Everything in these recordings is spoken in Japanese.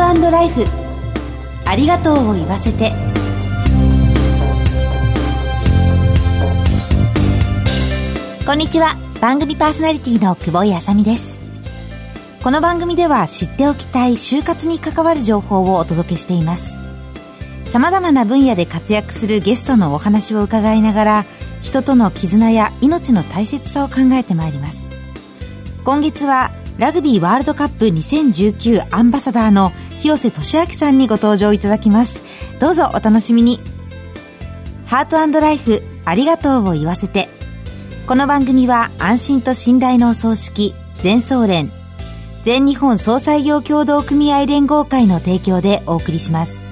&ライフ、ありがとうを言わせて。こんにちは。番組パーソナリティの久保井あさみです。この番組では知っておきたい就活に関わる情報をお届けしています。様々な分野で活躍するゲストのお話を伺いながら、人との絆や命の大切さを考えてまいります。今月はラグビーワールドカップ2019アンバサダーの広瀬俊明さんにご登場いただきます。どうぞお楽しみに。ハート&ライフ、ありがとうを言わせて。この番組は安心と信頼のお葬式、全総連、全日本総裁業協同組合連合会の提供でお送りします。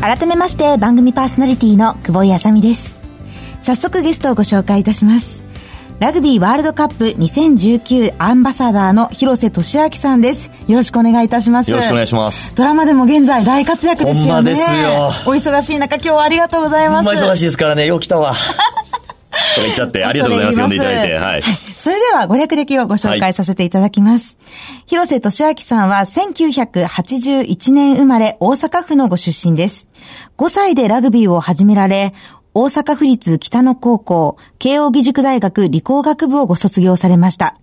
改めまして、番組パーソナリティの久保井あさみです。早速ゲストをご紹介いたします。ラグビーワールドカップ2019アンバサダーの広瀬俊明さんです。よろしくお願いいたします。よろしくお願いします。ドラマでも現在大活躍ですよね。ほんまですよ。お忙しい中今日はありがとうございます。ほんま忙しいですからね。よう来たわと言っちゃって、ありがとうございます。呼んでいただいて、はい、それではご略歴をご紹介させていただきます、はい、広瀬俊明さんは1981年生まれ、大阪府のご出身です。5歳でラグビーを始められ、大阪府立北野高校、慶応義塾大学理工学部をご卒業されました。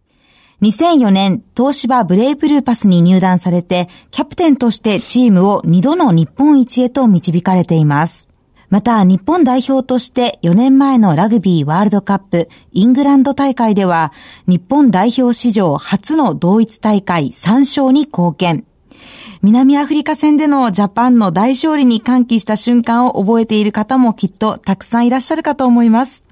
2004年、東芝ブレイブルーパスに入団されて、キャプテンとしてチームを2度の日本一へと導かれています。また、日本代表として4年前のラグビーワールドカップイングランド大会では、日本代表史上初の同一大会3勝に貢献。南アフリカ戦でのジャパンの大勝利に歓喜した瞬間を覚えている方もきっとたくさんいらっしゃるかと思います。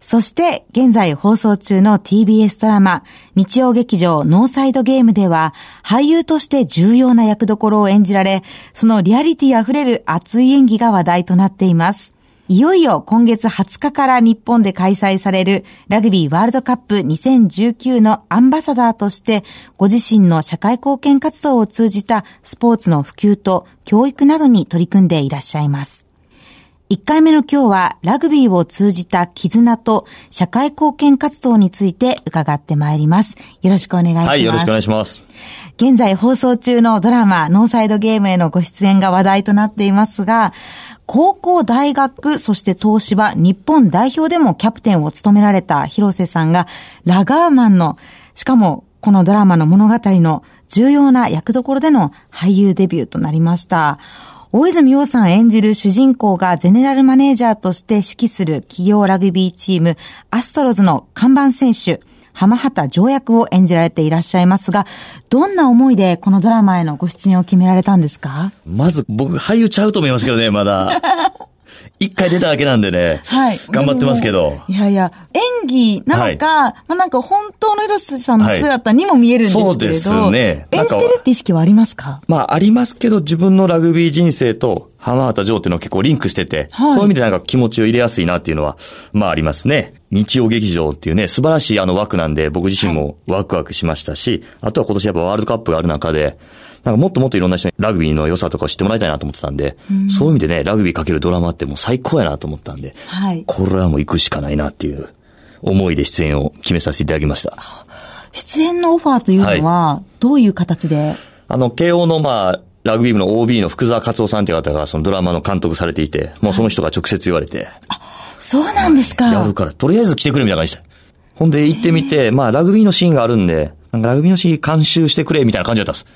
そして、現在放送中の TBS ドラマ、日曜劇場ノーサイドゲームでは、俳優として重要な役どころを演じられ、そのリアリティあふれる熱い演技が話題となっています。いよいよ今月20日から日本で開催されるラグビーワールドカップ2019のアンバサダーとして、ご自身の社会貢献活動を通じたスポーツの普及と教育などに取り組んでいらっしゃいます。1回目の今日は、ラグビーを通じた絆と社会貢献活動について伺ってまいります。よろしくお願いします。はい、よろしくお願いします。現在放送中のドラマ、ノーサイドゲームへのご出演が話題となっていますが、高校、大学、そして東芝、日本代表でもキャプテンを務められた広瀬さんが、ラガーマンの、しかもこのドラマの物語の重要な役どころでの俳優デビューとなりました。大泉洋さん演じる主人公がゼネラルマネージャーとして指揮する企業ラグビーチームアストロズの看板選手、浜畑丈役を演じられていらっしゃいますが、どんな思いでこのドラマへのご出演を決められたんですか？まず僕俳優ちゃうと思いますけどね、まだ一回出ただけなんでね、はい、頑張ってますけど。いやいや、演技なのか、はい、まあ、なんか本当の広瀬さんの姿にも見えるんですけれど、はい、そうですね。演じてるって意識はありますか？まあありますけど、自分のラグビー人生と浜畑丈っていうのは結構リンクしてて、はい、そういう意味でなんか気持ちを入れやすいなっていうのは、まあありますね。日曜劇場っていうね、素晴らしい枠なんで、僕自身もワクワクしましたし、あとは今年やっぱワールドカップがある中で、なんかもっともっといろんな人にラグビーの良さとか知ってもらいたいなと思ってたんで、うん、そういう意味でね、ラグビーかけるドラマってもう最高やなと思ったんで、はい、これはもう行くしかないなっていう思いで出演を決めさせていただきました。出演のオファーというのは、どういう形で、はい、慶応のまあ、ラグビー部の OB の福沢勝夫さんという方がそのドラマの監督されていて、もうその人が直接言われて、あ、そうなんですか。やるから、とりあえず来てくれみたいな感じで。ほんで行ってみて、まあラグビーのシーンがあるんで、なんかラグビーのシーン監修してくれみたいな感じだったんです。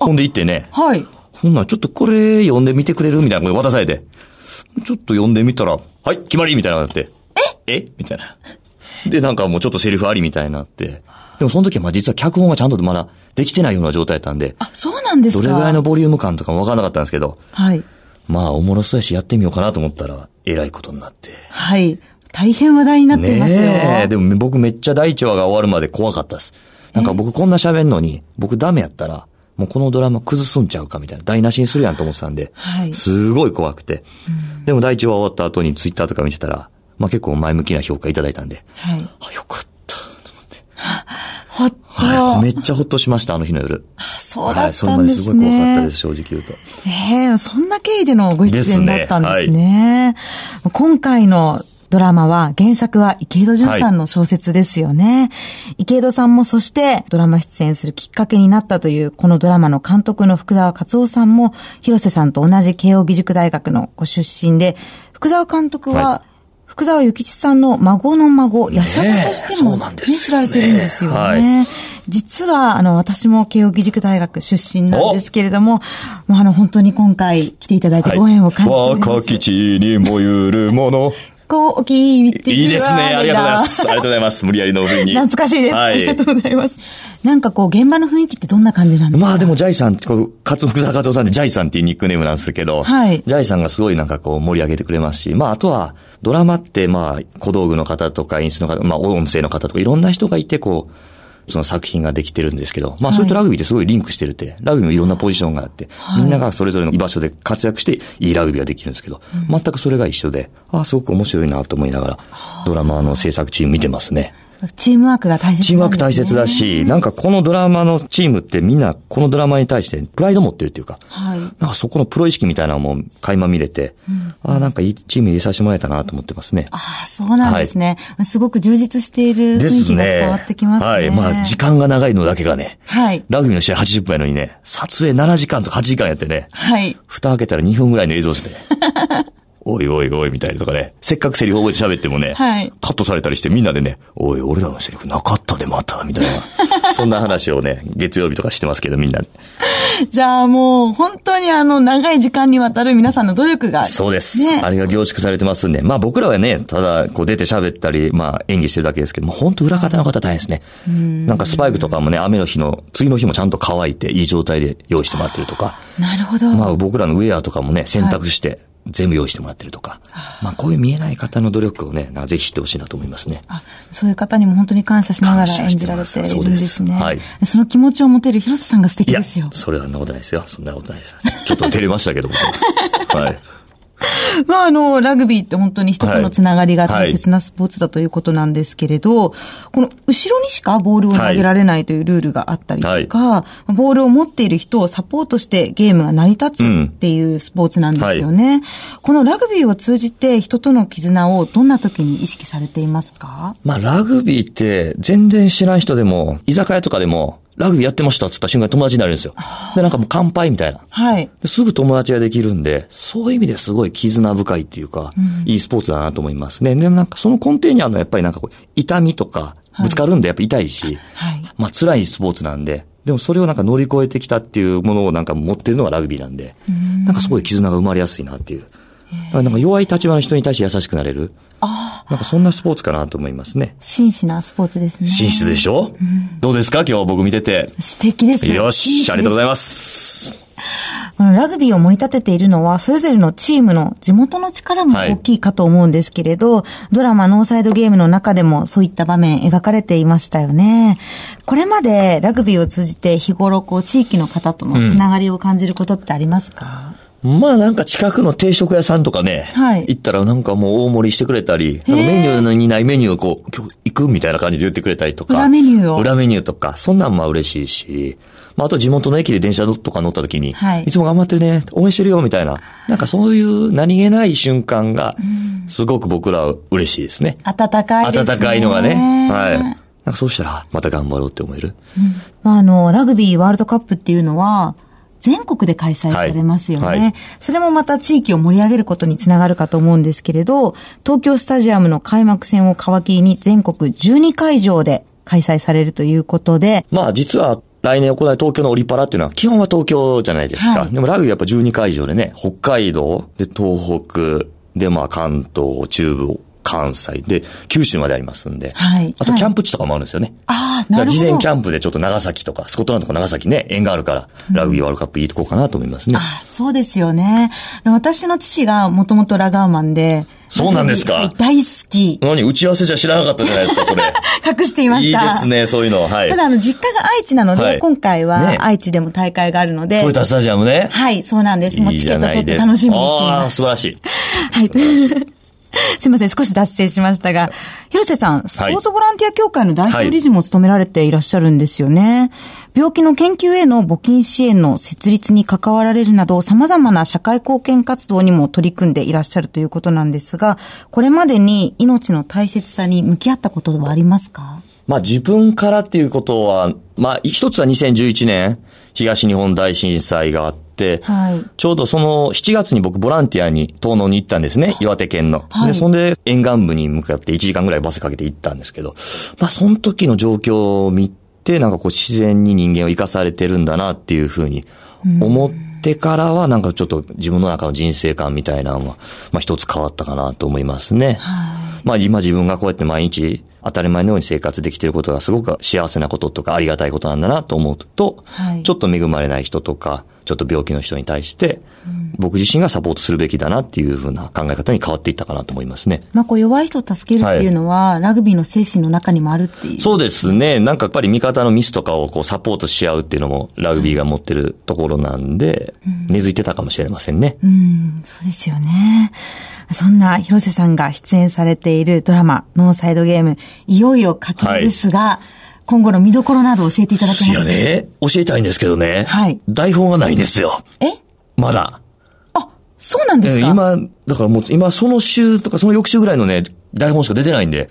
ほんで行ってね、はい。ほんならちょっとこれ読んでみてくれるみたいなこと渡されて、ちょっと読んでみたら、はい、決まりみたいなのになって、えみたいな。で、なんかもうちょっとセリフありみたいになって、でもその時はまあ実は脚本がちゃんとまだできてないような状態だったんで、あ、そうなんですか。どれぐらいのボリューム感とかもわからなかったんですけど、はい。まあおもろそうやしやってみようかなと思ったら、えらいことになって。はい。大変話題になっていますよ。ねえ。でも僕めっちゃ第1話が終わるまで怖かったです。なんか僕こんな喋んのに、僕ダメやったら、もうこのドラマ崩すんちゃうかみたいな、台無しにするやんと思ってたんで、はい。すごい怖くて。でも第1話終わった後にツイッターとか見てたら、まあ結構前向きな評価いただいたんで、はい。あ、よかった、と思って。ほっと、はい。めっちゃほっとしました、あの日の夜。あ、そうだったんですね。はい、それまですごい怖かったです、正直言うと。そんな経緯でのご出演だったんですね。ですね、はい。今回のドラマは原作は池井戸潤さんの小説ですよね、はい、池井戸さんもそしてドラマ出演するきっかけになったというこのドラマの監督の福澤克夫さんも広瀬さんと同じ慶應義塾大学のご出身で、福澤監督は、はい、福沢諭吉さんの孫の孫、夜叉子としても、ね、知られてるんですよね。はい、実は、私も慶應義塾大学出身なんですけれども、もう本当に今回来ていただいてご縁を感じております。若き地にもゆるもの。こう、おきいっていう。いいですね。ありがとうございます。ありがとうございます。無理やりの風に。懐かしいです。はい、ありがとうございます。なんかこう、現場の雰囲気ってどんな感じなんですか？まあでも、ジャイさん、福沢克夫さんってジャイさんっていうニックネームなんですけど、はい、ジャイさんがすごいなんかこう、盛り上げてくれますし、まああとは、ドラマってまあ、小道具の方とか演出の方、まあ音声の方とか、いろんな人がいてこう、その作品ができてるんですけど、まあそれとラグビーってすごいリンクしてるって、はい、ラグビーもいろんなポジションがあって、はい、みんながそれぞれの居場所で活躍していいラグビーができるんですけど、うん、全くそれが一緒で、ああすごく面白いなと思いながら、ドラマの制作チーム見てますね。チームワークが大切なんですね。チームワーク大切だし、なんかこのドラマのチームってみんなこのドラマに対してプライド持ってるっていうか、はい、なんかそこのプロ意識みたいなのも垣間見れて、うん、ああなんかいいチーム入れさせてもらえたなと思ってますね。ああそうなんですね、はい。すごく充実している雰囲気が伝わってきますね。はい。まあ時間が長いのだけがね、はい、ラグビーの試合80分やのにね、撮影7時間とか8時間やってね、はい、蓋開けたら2分ぐらいの映像ですね。おいおいおいみたいなとかね、せっかくセリフ覚えて喋ってもね、はい、カットされたりしてみんなでね、おい俺らのセリフなかったでまたみたいなそんな話をね月曜日とかしてますけどみんなで。じゃあもう本当に長い時間にわたる皆さんの努力が、ね、そうです、ね、あれが凝縮されてますんで、まあ僕らはねただこう出て喋ったりまあ演技してるだけですけども、本当裏方の方大変ですね。なんかスパイクとかもね雨の日の次の日もちゃんと乾いていい状態で用意してもらってるとか、なるほど。まあ僕らのウェアとかもね洗濯して、はい、全部用意してもらってるとか、まあこういう見えない方の努力をね、ぜひ知ってほしいなと思いますね。あ、そういう方にも本当に感謝しながら演じられているんですね。はい。その気持ちを持てる広瀬さんが素敵ですよ。いや、それはそんなことないですよ。そんなことないです。ちょっと照れましたけども。はい。まあラグビーって本当に人とのつながりが大切なスポーツだということなんですけれど、はいはい、この後ろにしかボールを投げられないというルールがあったりとか、はい、ボールを持っている人をサポートしてゲームが成り立つっていうスポーツなんですよね、うんはい、このラグビーを通じて人との絆をどんな時に意識されていますか？まあラグビーって全然知らん人でも居酒屋とかでもラグビーやってましたって言った瞬間に友達になるんですよ。で、なんかもう乾杯みたいな。はい。すぐ友達ができるんで、そういう意味ですごい絆深いっていうか、うん、いいスポーツだなと思いますね。でもなんかその根底にあるのはやっぱりなんかこう、痛みとか、ぶつかるんでやっぱ痛いし、はい、まあ辛いスポーツなんで、でもそれをなんか乗り越えてきたっていうものをなんか持ってるのがラグビーなんで、うん、なんかそこで絆が生まれやすいなっていう。なんか弱い立場の人に対して優しくなれる。ああ。なんかそんなスポーツかなと思いますね。真摯なスポーツですね。真摯でしょ、うん、どうですか今日僕見てて。素敵ですよ。よし、ありがとうございます。このラグビーを盛り立てているのは、それぞれのチームの地元の力も大きいかと思うんですけれど、はい、ドラマノーサイドゲームの中でもそういった場面描かれていましたよね。これまでラグビーを通じて日頃こう地域の方とのつながりを感じることってありますか？うん、まあなんか近くの定食屋さんとかね、はい、行ったらなんかもう大盛りしてくれたり、なんかメニューにないメニューをこう、今日行くみたいな感じで言ってくれたりとか、裏メニューとか、そんなんも嬉しいし、まああと地元の駅で電車とか乗った時に、はい、いつも頑張ってるね、応援してるよみたいな、なんかそういう何気ない瞬間が、すごく僕らは嬉しいですね。温かいですね。温かいのがね。はい。なんかそうしたら、また頑張ろうって思える。うん、ラグビーワールドカップっていうのは、全国で開催されますよね、はいはい、それもまた地域を盛り上げることにつながるかと思うんですけれど、東京スタジアムの開幕戦を皮切りに全国12会場で開催されるということで、まあ実は来年行われる東京のオリパラっていうのは基本は東京じゃないですか、はい、でもラグビーやっぱ12会場でね、北海道で東北でまあ関東中部関西で九州までありますんで、はい、あとキャンプ地とかもあるんですよね、はい、ああなるほど。事前キャンプでちょっと長崎とかスコットランドとか長崎ね縁があるから、うん、ラグビーワールドカップいいとこかなと思いますね。ああそうですよね。私の父がもともとラガーマンで。そうなんですか。大好き。何打ち合わせじゃ知らなかったじゃないですかそれ。隠していました。いいですねそういうの。はい。ただ実家が愛知なので、はい、今回は愛知でも大会があるので。トヨタスタジアムね。はいそうなんです。もうチケット取って楽しみにしています。ああ素晴らしい。はい。すいません、少し脱線しましたが、広瀬さん、スポーツボランティア協会の代表理事も務められていらっしゃるんですよね。はい、病気の研究への募金支援の設立に関わられるなど、様々な社会貢献活動にも取り組んでいらっしゃるということなんですが、これまでに命の大切さに向き合ったことはありますか？まあ自分からっていうことは、まあ一つは2011年東日本大震災があって、はい、ちょうどその7月に僕ボランティアに遠野に行ったんですね、岩手県の。はい、で、そんで沿岸部に向かって1時間ぐらいバスかけて行ったんですけど、まあその時の状況を見て、なんかこう自然に人間を生かされてるんだなっていうふうに思ってからは、なんかちょっと自分の中の人生観みたいなのは、まあ一つ変わったかなと思いますね。はい、まあ今自分がこうやって毎日当たり前のように生活できていることがすごく幸せなこととかありがたいことなんだなと思うと、はい、ちょっと恵まれない人とか、ちょっと病気の人に対して、僕自身がサポートするべきだなっていうふうな考え方に変わっていったかなと思いますね。まあこう弱い人を助けるっていうのは、はい、ラグビーの精神の中にもあるっていう。そうですね。なんかやっぱり味方のミスとかをこうサポートし合うっていうのもラグビーが持ってるところなんで、根付いてたかもしれませんね。そうですよね。そんな広瀬さんが出演されているドラマ、ノーサイドゲーム、いよいよ佳境ですが、はい、今後の見どころなど教えていただけますか？いやね、教えたいんですけどね、はい、台本がないんですよ。まだ。あ、そうなんですか？今、だからもう今その週とかその翌週ぐらいのね、台本しか出てないんで、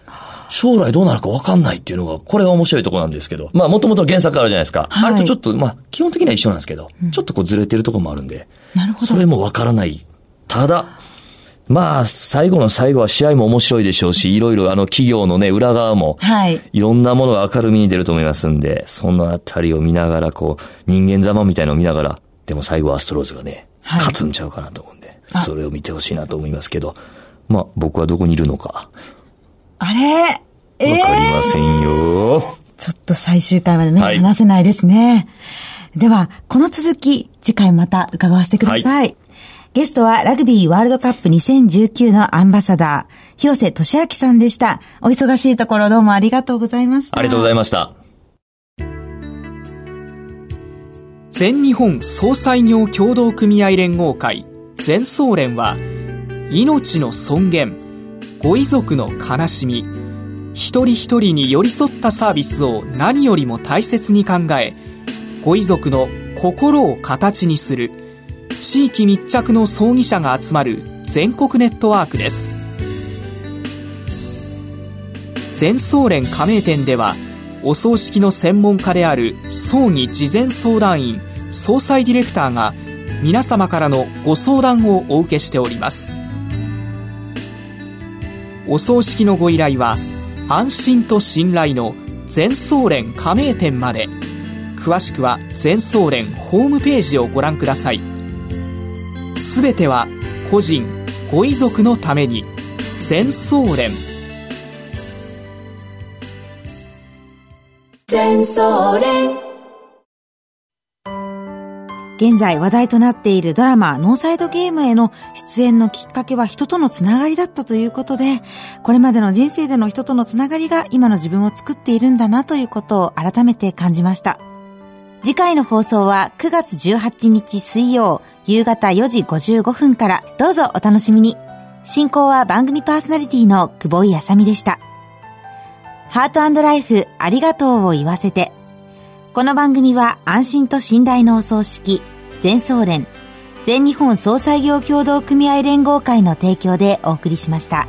将来どうなるか分かんないっていうのが、これが面白いところなんですけど、まあもともと原作あるじゃないですか。はい、あれとちょっと、まあ基本的には一緒なんですけど、ちょっとこうずれてるところもあるんで、なるほど。それも分からない。ただ、まあ、最後の最後は試合も面白いでしょうし、いろいろ企業のね、裏側も、いろんなものが明るみに出ると思いますんで、そのあたりを見ながら、こう、人間様みたいのを見ながら、でも最後はアストロズがね、勝つんちゃうかなと思うんで、それを見てほしいなと思いますけど、まあ、僕はどこにいるのか。あれ？わかりませんよ。ちょっと最終回まで目が離せないですね。はい、では、この続き、次回また伺わせてください。はい、ゲストはラグビーワールドカップ2019のアンバサダー、広瀬俊明さんでした。お忙しいところどうもありがとうございました。ありがとうございました。全日本総裁業協同組合連合会、全総連は、命の尊厳、ご遺族の悲しみ、一人一人に寄り添ったサービスを何よりも大切に考え、ご遺族の心を形にする、地域密着の葬儀社が集まる全国ネットワークです。全総連加盟店では、お葬式の専門家である葬儀事前相談員葬祭ディレクターが皆様からのご相談をお受けしております。お葬式のご依頼は安心と信頼の全総連加盟店まで。詳しくは全総連ホームページをご覧ください。すべては個人ご遺族のために、全総連。全総連。現在話題となっているドラマノーサイドゲームへの出演のきっかけは人とのつながりだったということで、これまでの人生での人とのつながりが今の自分を作っているんだなということを改めて感じました。次回の放送は9月18日水曜夕方4時55分から、どうぞお楽しみに。進行は番組パーソナリティの久保井あさみでした。ハート&ライフ、ありがとうを言わせて。この番組は安心と信頼のお葬式、全総連、全日本葬祭業協同組合連合会の提供でお送りしました。